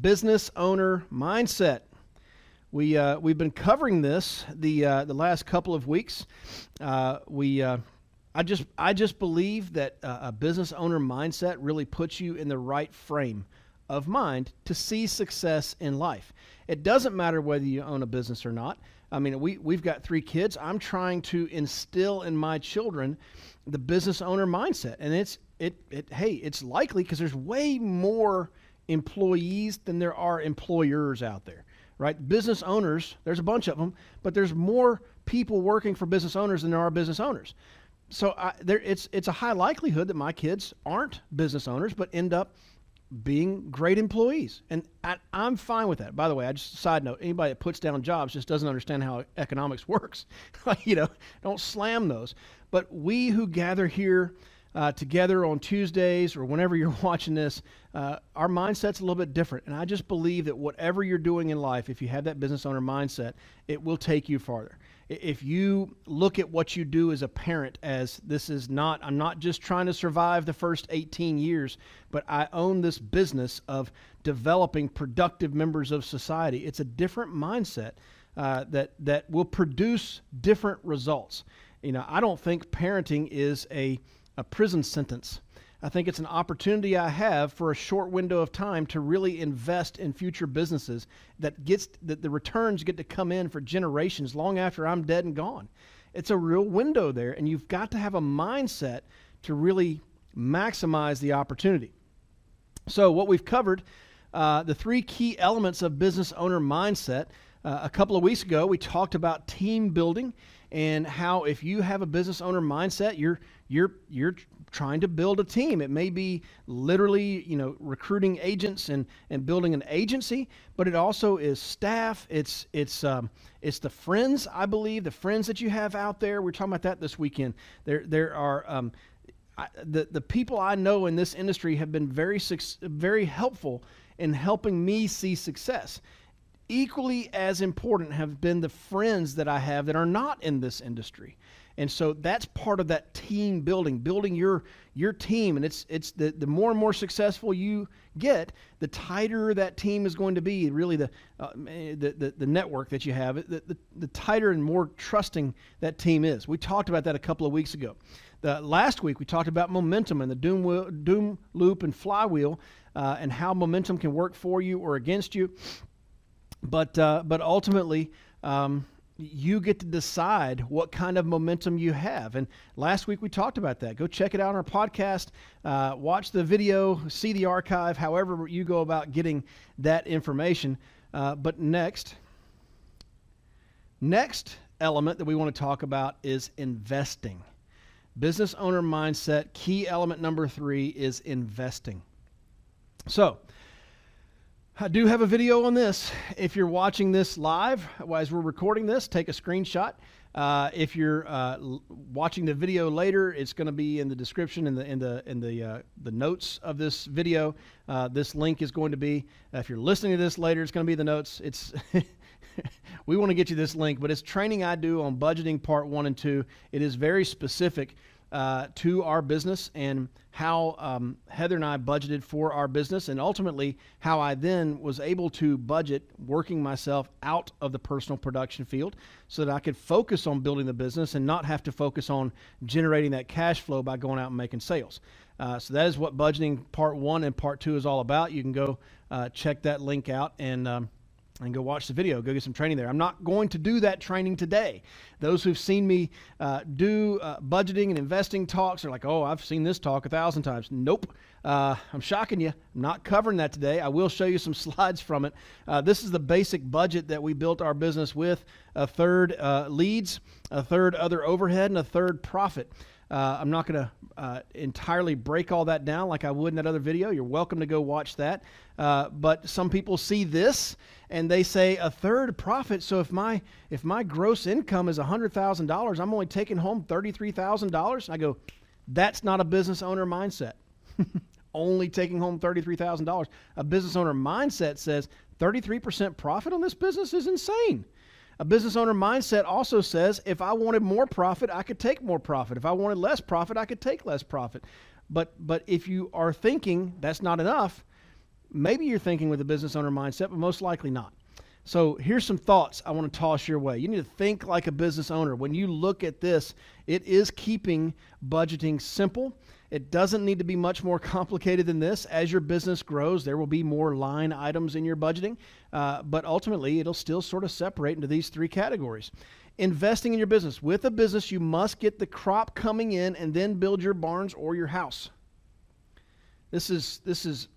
Business owner mindset. We've been covering this the last couple of weeks. I just believe that a business owner mindset really puts you in the right frame of mind to see success in life. It doesn't matter whether you own a business or not. I mean, we've got 3 kids. I'm trying to instill in my children the business owner mindset, and it's likely because there's way more employees than there are employers out there, right? Business owners, there's a bunch of them, but there's more people working for business owners than there are business owners. So it's a high likelihood that my kids aren't business owners, but end up being great employees. And I'm fine with that. By the way, I just side note, anybody that puts down jobs just doesn't understand how economics works. Don't slam those. But we who gather here together on Tuesdays or whenever you're watching this, our mindset's a little bit different. And I just believe that whatever you're doing in life, if you have that business owner mindset, it will take you farther. If you look at what you do as a parent as I'm not just trying to survive the first 18 years, but I own this business of developing productive members of society. It's a different mindset that will produce different results. I don't think parenting is a prison sentence. I think it's an opportunity I have for a short window of time to really invest in future businesses that the returns get to come in for generations long after I'm dead and gone. It's a real window there, and you've got to have a mindset to really maximize the opportunity. So what we've covered, the 3 key elements of business owner mindset. A couple of weeks ago, we talked about team building and how if you have a business owner mindset, you're trying to build a team. It may be literally, recruiting agents and building an agency, but it also is staff. It's the friends. I believe the friends that you have out there. We're talking about that this weekend. There are the people I know in this industry have been very helpful in helping me see success. Equally as important have been the friends that I have that are not in this industry. And so that's part of that team building your team. And it's the more and more successful you get, the tighter that team is going to be. Really the network that you have, the tighter and more trusting that team is. We talked about that a couple of weeks ago. Last week, we talked about momentum and the doom loop and flywheel, and how momentum can work for you or against you. But ultimately, you get to decide what kind of momentum you have. And last week we talked about that. Go check it out on our podcast, watch the video, see the archive, however you go about getting that information. But next element that we want to talk about is investing. Business owner mindset, key element number 3 is investing. So, I do have a video on this. If you're watching this live, as we're recording this, take a screenshot. If you're watching the video later, it's going to be in the description in the notes of this video. This link is going to be. If you're listening to this later, it's going to be the notes. It's we want to get you this link, but it's training I do on budgeting part 1 and 2. It is very specific to our business and how Heather and I budgeted for our business, and ultimately how I then was able to budget working myself out of the personal production field so that I could focus on building the business and not have to focus on generating that cash flow by going out and making sales. So that is what budgeting part 1 and part 2 is all about. You can go check that link out and go watch the video, go get some training there. I'm not going to do that training today. Those who've seen me do budgeting and investing talks are like, oh, I've seen this talk 1,000 times. Nope, I'm shocking you. I'm not covering that today. I will show you some slides from it. This is the basic budget that we built our business with, 1/3 leads, 1/3 other overhead, and 1/3 profit. I'm not going to entirely break all that down like I would in that other video. You're welcome to go watch that. But some people see this and they say 1/3 profit. So if my gross income is $100,000, I'm only taking home $33,000. I go, that's not a business owner mindset. only taking home $33,000. A business owner mindset says 33% profit on this business is insane. A business owner mindset also says if I wanted more profit, I could take more profit. If I wanted less profit, I could take less profit. But if you are thinking that's not enough, maybe you're thinking with a business owner mindset, but most likely not. So here's some thoughts I want to toss your way. You need to think like a business owner. When you look at this, it is keeping budgeting simple. It doesn't need to be much more complicated than this. As your business grows, there will be more line items in your budgeting, but ultimately it'll still sort of separate into these three categories. Investing in your business. With a business, you must get the crop coming in and then build your barns or your house. This is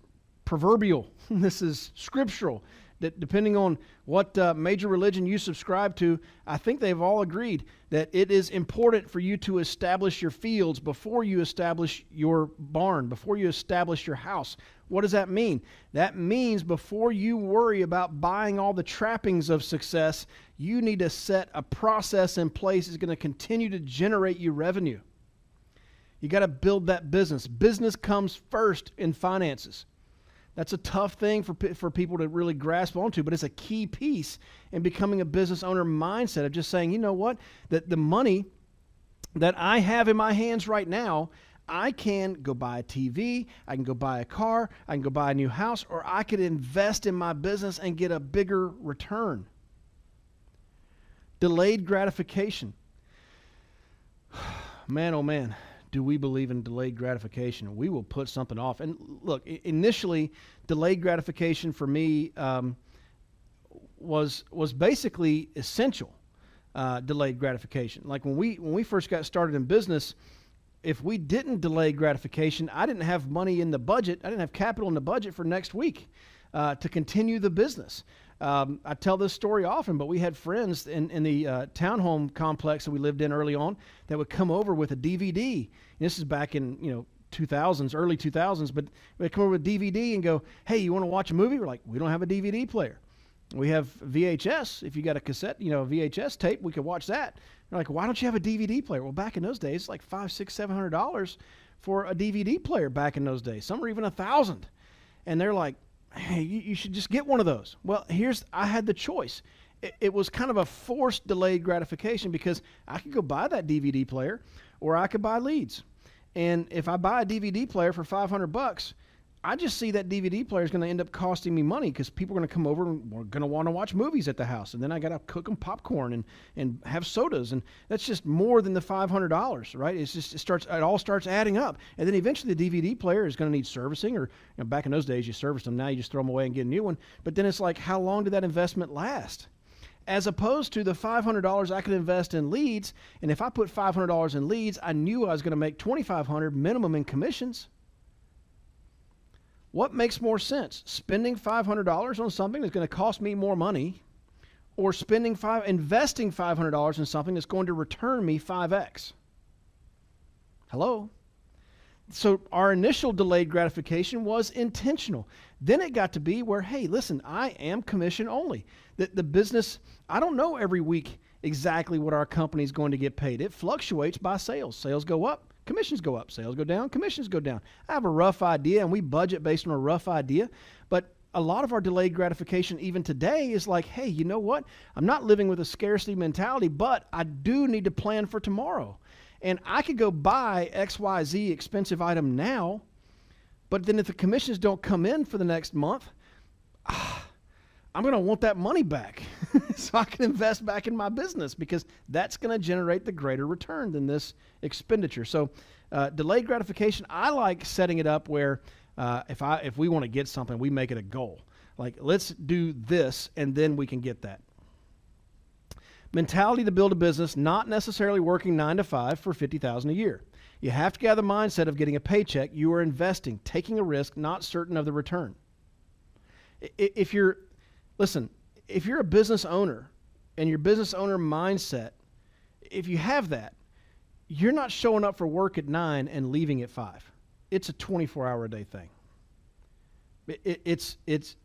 proverbial. This is scriptural. That depending on what major religion you subscribe to, I think they've all agreed that it is important for you to establish your fields before you establish your barn, before you establish your house. What does that mean? That means before you worry about buying all the trappings of success, you need to set a process in place that's going to continue to generate you revenue. You got to build that business. Business comes first in finances. That's a tough thing for people to really grasp onto, but it's a key piece in becoming a business owner mindset of just saying, you know what, that the money that I have in my hands right now, I can go buy a TV, I can go buy a car, I can go buy a new house, or I could invest in my business and get a bigger return. Delayed gratification. Man, oh man. Do we believe in delayed gratification? We will put something off. And look, initially, delayed gratification for me was basically essential. Delayed gratification, like when we first got started in business, if we didn't delay gratification, I didn't have money in the budget. I didn't have capital in the budget for next week to continue the business. I tell this story often, but we had friends in the townhome complex that we lived in early on that would come over with a DVD. And this is back in, 2000s, early 2000s, but they'd come over with a DVD and go, hey, you want to watch a movie? We're like, we don't have a DVD player. We have VHS. If you got a cassette, a VHS tape, we could watch that. They're like, why don't you have a DVD player? Well, back in those days, like $500, $600, $700 for a DVD player back in those days. Some were even $1,000. And they're like, hey, you should just get one of those. Well, I had the choice. It was kind of a forced delayed gratification because I could go buy that DVD player or I could buy leads. And if I buy a DVD player for $500, I just see that DVD player is going to end up costing me money because people are going to come over and we're going to want to watch movies at the house. And then I got to cook them popcorn and have sodas. And that's just more than the $500, right? It all starts adding up. And then eventually the DVD player is going to need servicing or back in those days you serviced them. Now you just throw them away and get a new one. But then it's like, how long did that investment last? As opposed to the $500 I could invest in leads. And if I put $500 in leads, I knew I was going to make $2,500 minimum in commissions. What makes more sense? Spending $500 on something that's going to cost me more money or investing $500 in something that's going to return me 5X? Hello? So our initial delayed gratification was intentional. Then it got to be where, hey, listen, I am commission only. The business, I don't know every week exactly what our company is going to get paid. It fluctuates by sales. Sales go up. Commissions go up, sales go down, commissions go down. I have a rough idea, and we budget based on a rough idea. But a lot of our delayed gratification even today is like, hey, you know what? I'm not living with a scarcity mentality, but I do need to plan for tomorrow. And I could go buy XYZ expensive item now, but then if the commissions don't come in for the next month, I'm going to want that money back so I can invest back in my business because that's going to generate the greater return than this expenditure. So delayed gratification, I like setting it up where if we want to get something, we make it a goal. Like, let's do this and then we can get that. Mentality to build a business, not necessarily working 9 to 5 for $50,000 a year. You have to get out of the mindset of getting a paycheck. You are investing, taking a risk, not certain of the return. If you're a business owner and your business owner mindset, if you have that, you're not showing up for work at 9 and leaving at 5. It's a 24-hour-a-day thing.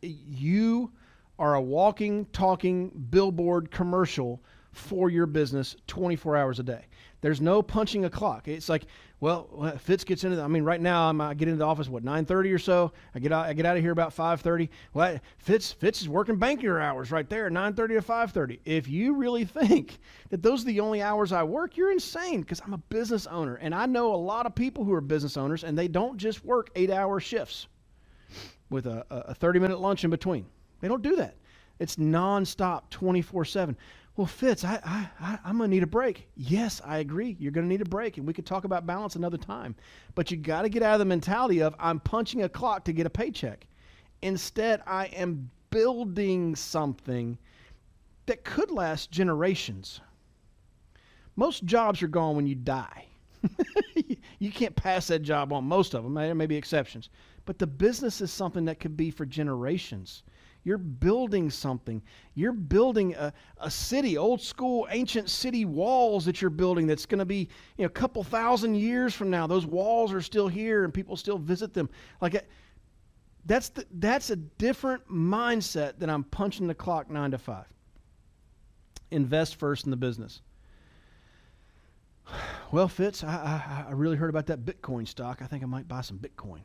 You are a walking, talking billboard commercial for your business 24 hours a day. There's no punching a clock. It's like Well, Fitz gets into the, I mean, right now I get into the office, what, 9:30 or so? I get out of here about 5:30. Well, Fitz is working banker hours right there, 9:30 to 5:30. If you really think that those are the only hours I work, you're insane, because I'm a business owner. And I know a lot of people who are business owners, and they don't just work 8-hour shifts with a 30-minute lunch in between. They don't do that. It's nonstop, 24/7. Well, Fitz, I'm going to need a break. Yes, I agree. You're going to need a break, and we could talk about balance another time. But you got to get out of the mentality of I'm punching a clock to get a paycheck. Instead, I am building something that could last generations. Most jobs are gone when you die. You can't pass that job on, most of them. There may be exceptions. But the business is something that could be for generations. You're building something. You're building a city, old school, ancient city walls that you're building that's going to be, you know, a couple thousand years from now. Those walls are still here and people still visit them. Like, that's a different mindset than I'm punching the clock 9 to 5. Invest first in the business. Well, Fitz, I really heard about that Bitcoin stock. I think I might buy some Bitcoin.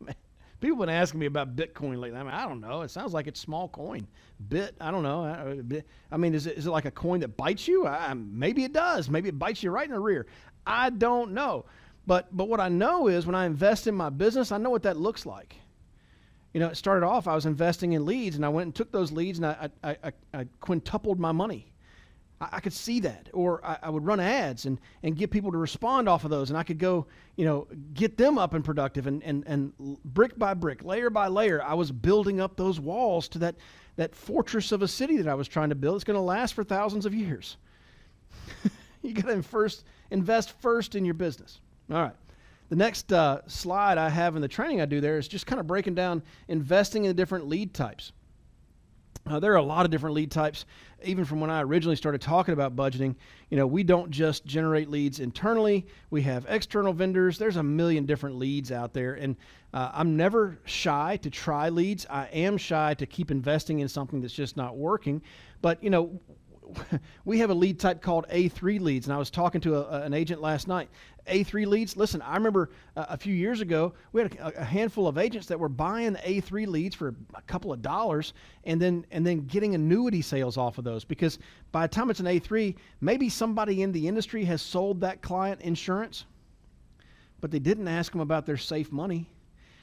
Man. People have been asking me about Bitcoin lately. I mean, I don't know. It sounds like it's small coin. Bit, I don't know. I mean, is it like a coin that bites you? Maybe it does. Maybe it bites you right in the rear. I don't know. But what I know is when I invest in my business, I know what that looks like. You know, it started off, I was investing in leads, and I went and took those leads, and I quintupled my money. I could see that, or I would run ads and get people to respond off of those, and I could go, you know, get them up and productive, and brick by brick, layer by layer, I was building up those walls to that fortress of a city that I was trying to build. It's going to last for thousands of years. You got to invest first in your business. All right. The next slide I have in the training I do there is just kind of breaking down investing in the different lead types. There are a lot of different lead types. Even from when I originally started talking about budgeting, you know, we don't just generate leads internally. We have external vendors. There's a million different leads out there. And I'm never shy to try leads. I am shy to keep investing in something that's just not working. But, you know, we have a lead type called A3 leads. And I was talking to an agent last night. A3 leads, listen, I remember a few years ago, we had a handful of agents that were buying A3 leads for a couple of dollars and then getting annuity sales off of those, because by the time it's an A3, maybe somebody in the industry has sold that client insurance, but they didn't ask them about their safe money.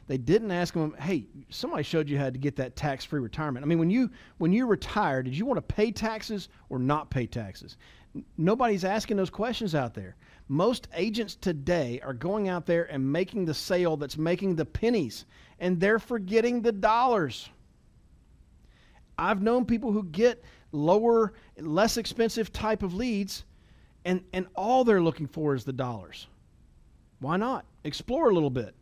They didn't ask them, hey, somebody showed you how to get that tax-free retirement. I mean, when you retire, did you want to pay taxes or not pay taxes? Nobody's asking those questions out there. Most agents today are going out there and making the sale that's making the pennies, and they're forgetting the dollars. I've known people who get lower, less expensive type of leads, and all they're looking for is the dollars. Why not? Explore a little bit.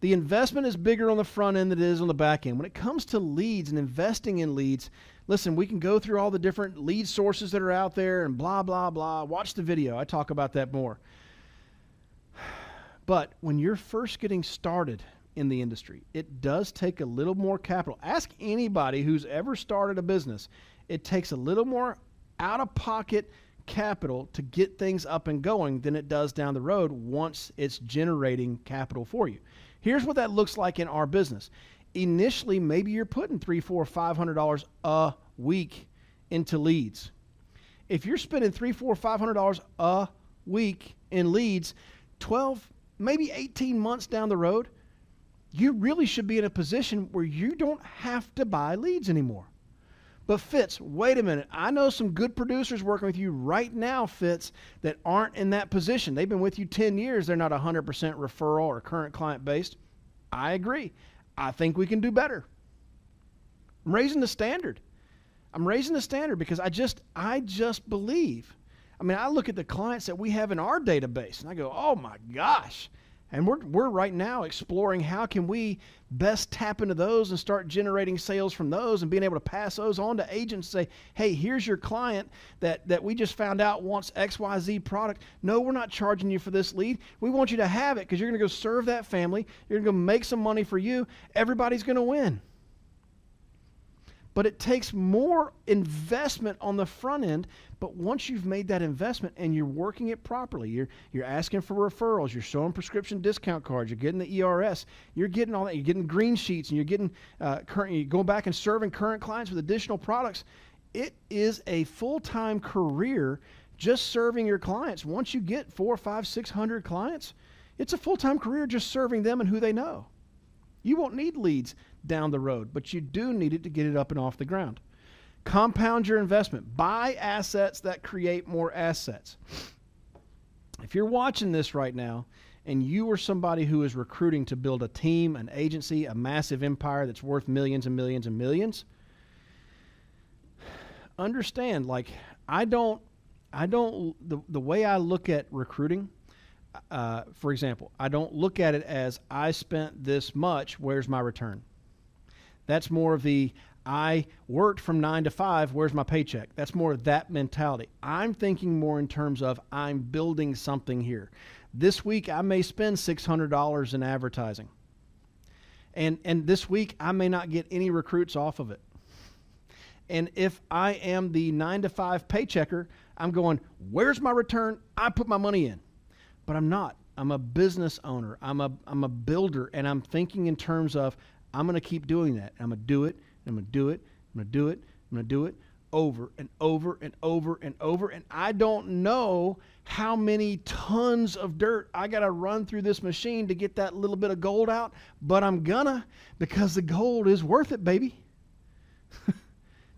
The investment is bigger on the front end than it is on the back end. When it comes to leads and investing in leads, listen, we can go through all the different lead sources that are out there and blah, blah, blah. Watch the video. I talk about that more. But when you're first getting started in the industry, it does take a little more capital. Ask anybody who's ever started a business. It takes a little more out-of-pocket capital to get things up and going than it does down the road once it's generating capital for you. Here's what that looks like in our business. Initially, maybe you're putting $300, $400, $500 a week into leads. If you're spending $300, $400, $500 a week in leads, 12, maybe 18 months down the road, you really should be in a position where you don't have to buy leads anymore. But Fitz, wait a minute. I know some good producers working with you right now, Fitz, that aren't in that position. They've been with you 10 years. They're not 100% referral or current client based. I agree. I think we can do better. I'm raising the standard. I'm raising the standard because I just believe. I mean, I look at the clients that we have in our database and I go, oh my gosh. And we're right now exploring how can we best tap into those and start generating sales from those and being able to pass those on to agents and say, hey, here's your client that we just found out wants XYZ product. No, we're not charging you for this lead. We want you to have it because you're going to go serve that family. You're going to go make some money for you. Everybody's going to win. But it takes more investment on the front end. But once you've made that investment and you're working it properly, you're asking for referrals, you're showing prescription discount cards, you're getting the ERS, you're getting all that, you're getting green sheets, and you're getting current. You're going back and serving current clients with additional products. It is a full-time career just serving your clients. Once you get 400, 500, 600 clients, it's a full-time career just serving them and who they know. You won't need leads down the road, but you do need it to get it up and off the ground. Compound your investment. Buy assets that create more assets. If you're watching this right now and you are somebody who is recruiting to build a team, an agency, a massive empire that's worth millions and millions and millions, understand, like, the way I look at recruiting, for example, I don't look at it as I spent this much, where's my return? That's more of the I worked from 9 to 5, where's my paycheck? That's more of that mentality. I'm thinking more in terms of I'm building something here. This week I may spend $600 in advertising. And this week I may not get any recruits off of it. And if I am the 9 to 5 paychecker, I'm going, where's my return? I put my money in. But I'm not. I'm a business owner. I'm a builder, and I'm thinking in terms of I'm going to keep doing that. I'm going to do it. I'm going to do it. I'm going to do it. I'm going to do it over and over and over and over. And I don't know how many tons of dirt I got to run through this machine to get that little bit of gold out, but I'm gonna, because the gold is worth it, baby.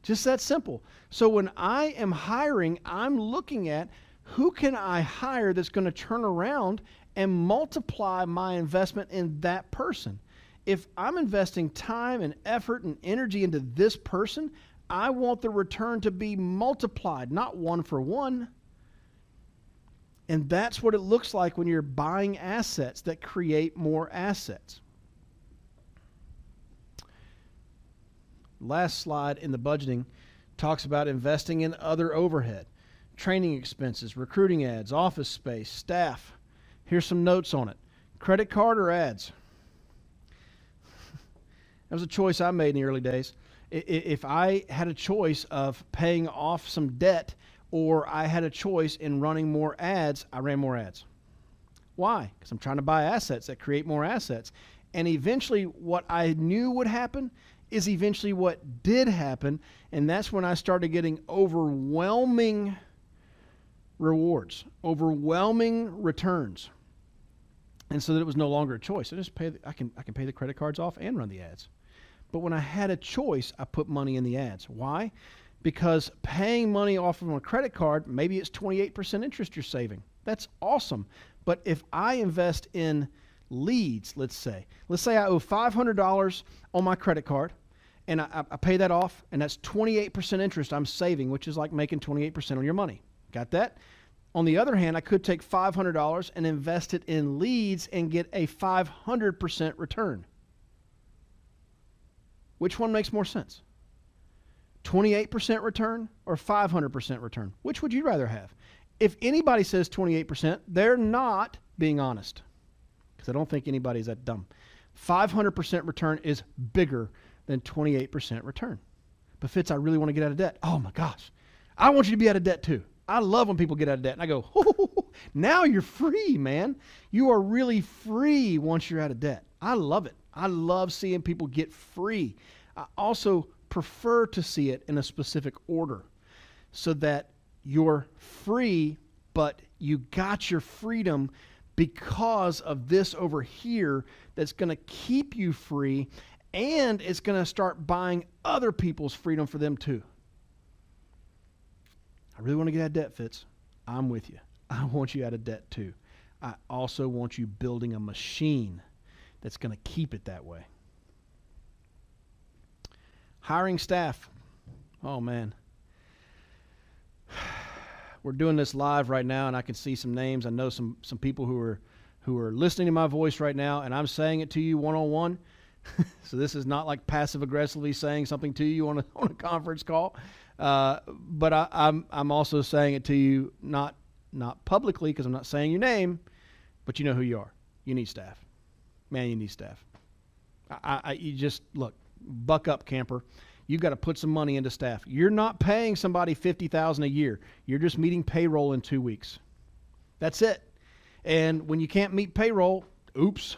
Just that simple. So when I am hiring, I'm looking at who can I hire that's going to turn around and multiply my investment in that person. If I'm investing time and effort and energy into this person, I want the return to be multiplied, not 1 for 1. And that's what it looks like when you're buying assets that create more assets. Last slide in the budgeting talks about investing in other overhead, training expenses, recruiting ads, office space, staff. Here's some notes on it. Credit card or ads? That was a choice I made in the early days. If I had a choice of paying off some debt or I had a choice in running more ads, I ran more ads. Why? Because I'm trying to buy assets that create more assets. And eventually what I knew would happen is eventually what did happen, and that's when I started getting overwhelming rewards, overwhelming returns. And so that it was no longer a choice. I just pay I can pay the credit cards off and run the ads. But when I had a choice, I put money in the ads. Why? Because paying money off of a credit card, maybe it's 28% interest you're saving. That's awesome. But if I invest in leads, let's say I owe $500 on my credit card, and I pay that off, and that's 28% interest I'm saving, which is like making 28% on your money. Got that? On the other hand, I could take $500 and invest it in leads and get a 500% return. Which one makes more sense? 28% return or 500% return? Which would you rather have? If anybody says 28%, they're not being honest, because I don't think anybody's that dumb. 500% return is bigger than 28% return. But Fitz, I really want to get out of debt. Oh my gosh, I want you to be out of debt too. I love when people get out of debt, and I go, oh, now you're free, man. You are really free once you're out of debt. I love it. I love seeing people get free. I also prefer to see it in a specific order so that you're free, but you got your freedom because of this over here that's going to keep you free, and it's going to start buying other people's freedom for them too. I really want to get out of debt, Fitz. I'm with you. I want you out of debt too. I also want you building a machine that's going to keep it that way. Hiring staff. Oh, man. We're doing this live right now, and I can see some names. I know some people who are listening to my voice right now, and I'm saying it to you one-on-one. So this is not like passive-aggressively saying something to you on a conference call. But I'm also saying it to you, not publicly, because I'm not saying your name, but you know who you are. You need staff. Man, you need staff. You just, look, buck up, camper. you've got to put some money into staff. You're not paying somebody $50,000 a year. You're just meeting payroll in 2 weeks. That's it. And when you can't meet payroll, oops.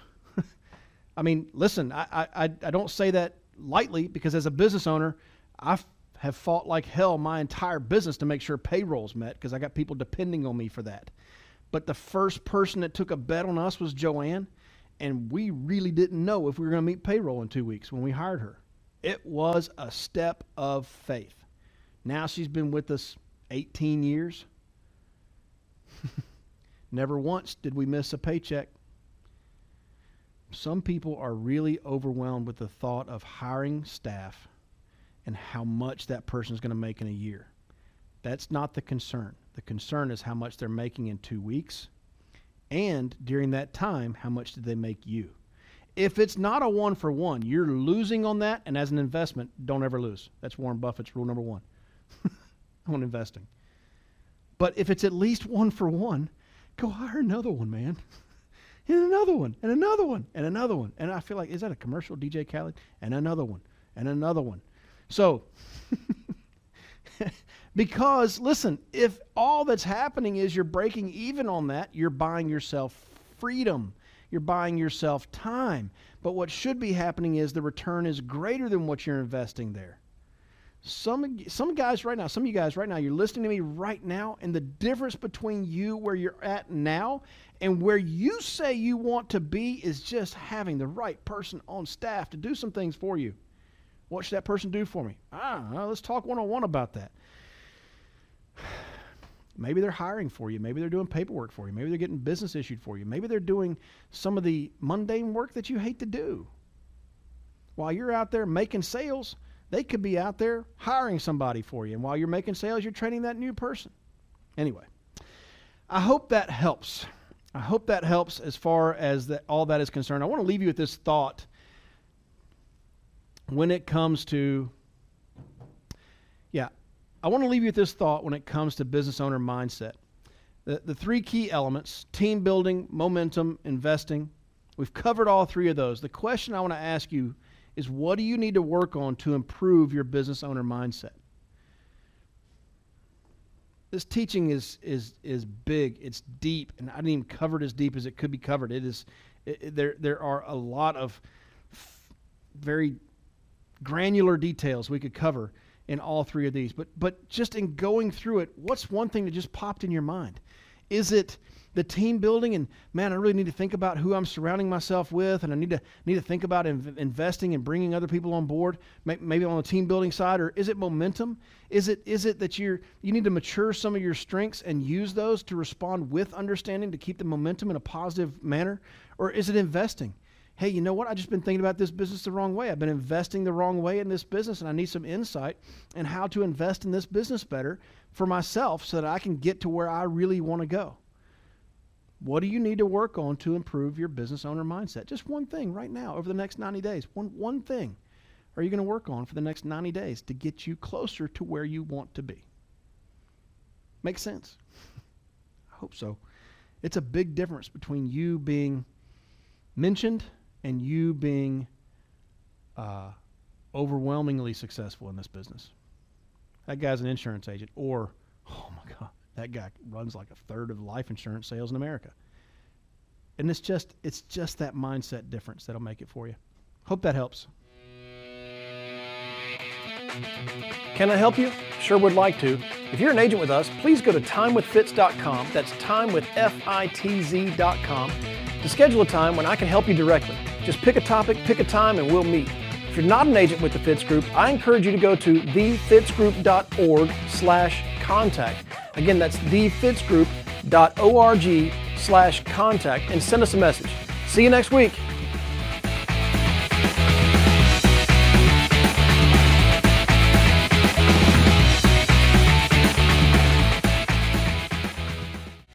I mean, listen, I don't say that lightly, because as a business owner, I have fought like hell my entire business to make sure payroll's met, because I got people depending on me for that. But the first person that took a bet on us was Joanne, and we really didn't know if we were going to meet payroll in 2 weeks when we hired her. It was a step of faith. Now she's been with us 18 years. Never once did we miss a paycheck. Some people are really overwhelmed with the thought of hiring staff and how much that person is going to make in a year. That's not the concern. The concern is how much they're making in 2 weeks, and during that time, how much did they make you? If it's not a one-for-one, you're losing on that, and as an investment, don't ever lose. That's Warren Buffett's rule number 1 on investing. But if it's at least one-for-one, go hire another one, man. And another one, and another one, and another one. And I feel like, is that a commercial, DJ Khaled? And another one, and another one. So, because, listen, if all that's happening is you're breaking even on that, you're buying yourself freedom. You're buying yourself time. But what should be happening is the return is greater than what you're investing there. Some of you guys right now, you're listening to me right now, and the difference between you where you're at now and where you say you want to be is just having the right person on staff to do some things for you. What should that person do for me? I don't know. Let's talk one-on-one about that. Maybe they're hiring for you. Maybe they're doing paperwork for you. Maybe they're getting business issued for you. Maybe they're doing some of the mundane work that you hate to do. While you're out there making sales, they could be out there hiring somebody for you. And while you're making sales, you're training that new person. Anyway, I hope that helps. I hope that helps as far as that, all that is concerned. I want to leave you with this thought when it comes to, business owner mindset. The three key elements: team building, momentum, investing. We've covered all three of those. The question I want to ask you is, what do you need to work on to improve your business owner mindset? This teaching is big, it's deep, and I didn't even cover it as deep as it could be covered. It is there are a lot of very granular details we could cover in all three of these. But just in going through it, what's one thing that just popped in your mind? Is it the team building, and man, I really need to think about who I'm surrounding myself with, and I need to think about investing and bringing other people on board, maybe on the team building side? Or is it momentum? Is it that you need to mature some of your strengths and use those to respond with understanding to keep the momentum in a positive manner? Or is it investing? Hey, you know what? I've just been thinking about this business the wrong way. I've been investing the wrong way in this business, and I need some insight on how to invest in this business better for myself so that I can get to where I really want to go. What do you need to work on to improve your business owner mindset? Just one thing right now over the next 90 days. One thing are you going to work on for the next 90 days to get you closer to where you want to be? Makes sense? I hope so. It's a big difference between you being mentioned and you being overwhelmingly successful in this business. That guy's an insurance agent, or, oh my God, that guy runs like 1/3 of life insurance sales in America. And it's just that mindset difference that'll make it for you. Hope that helps. Can I help you? Sure would like to. If you're an agent with us, please go to timewithfitz.com. That's timewithfitz.com. To schedule a time when I can help you directly. Just pick a topic, pick a time, and we'll meet. If you're not an agent with the Fitz Group, I encourage you to go to thefitzgroup.org/contact. Again, that's thefitzgroup.org/contact, and send us a message. See you next week.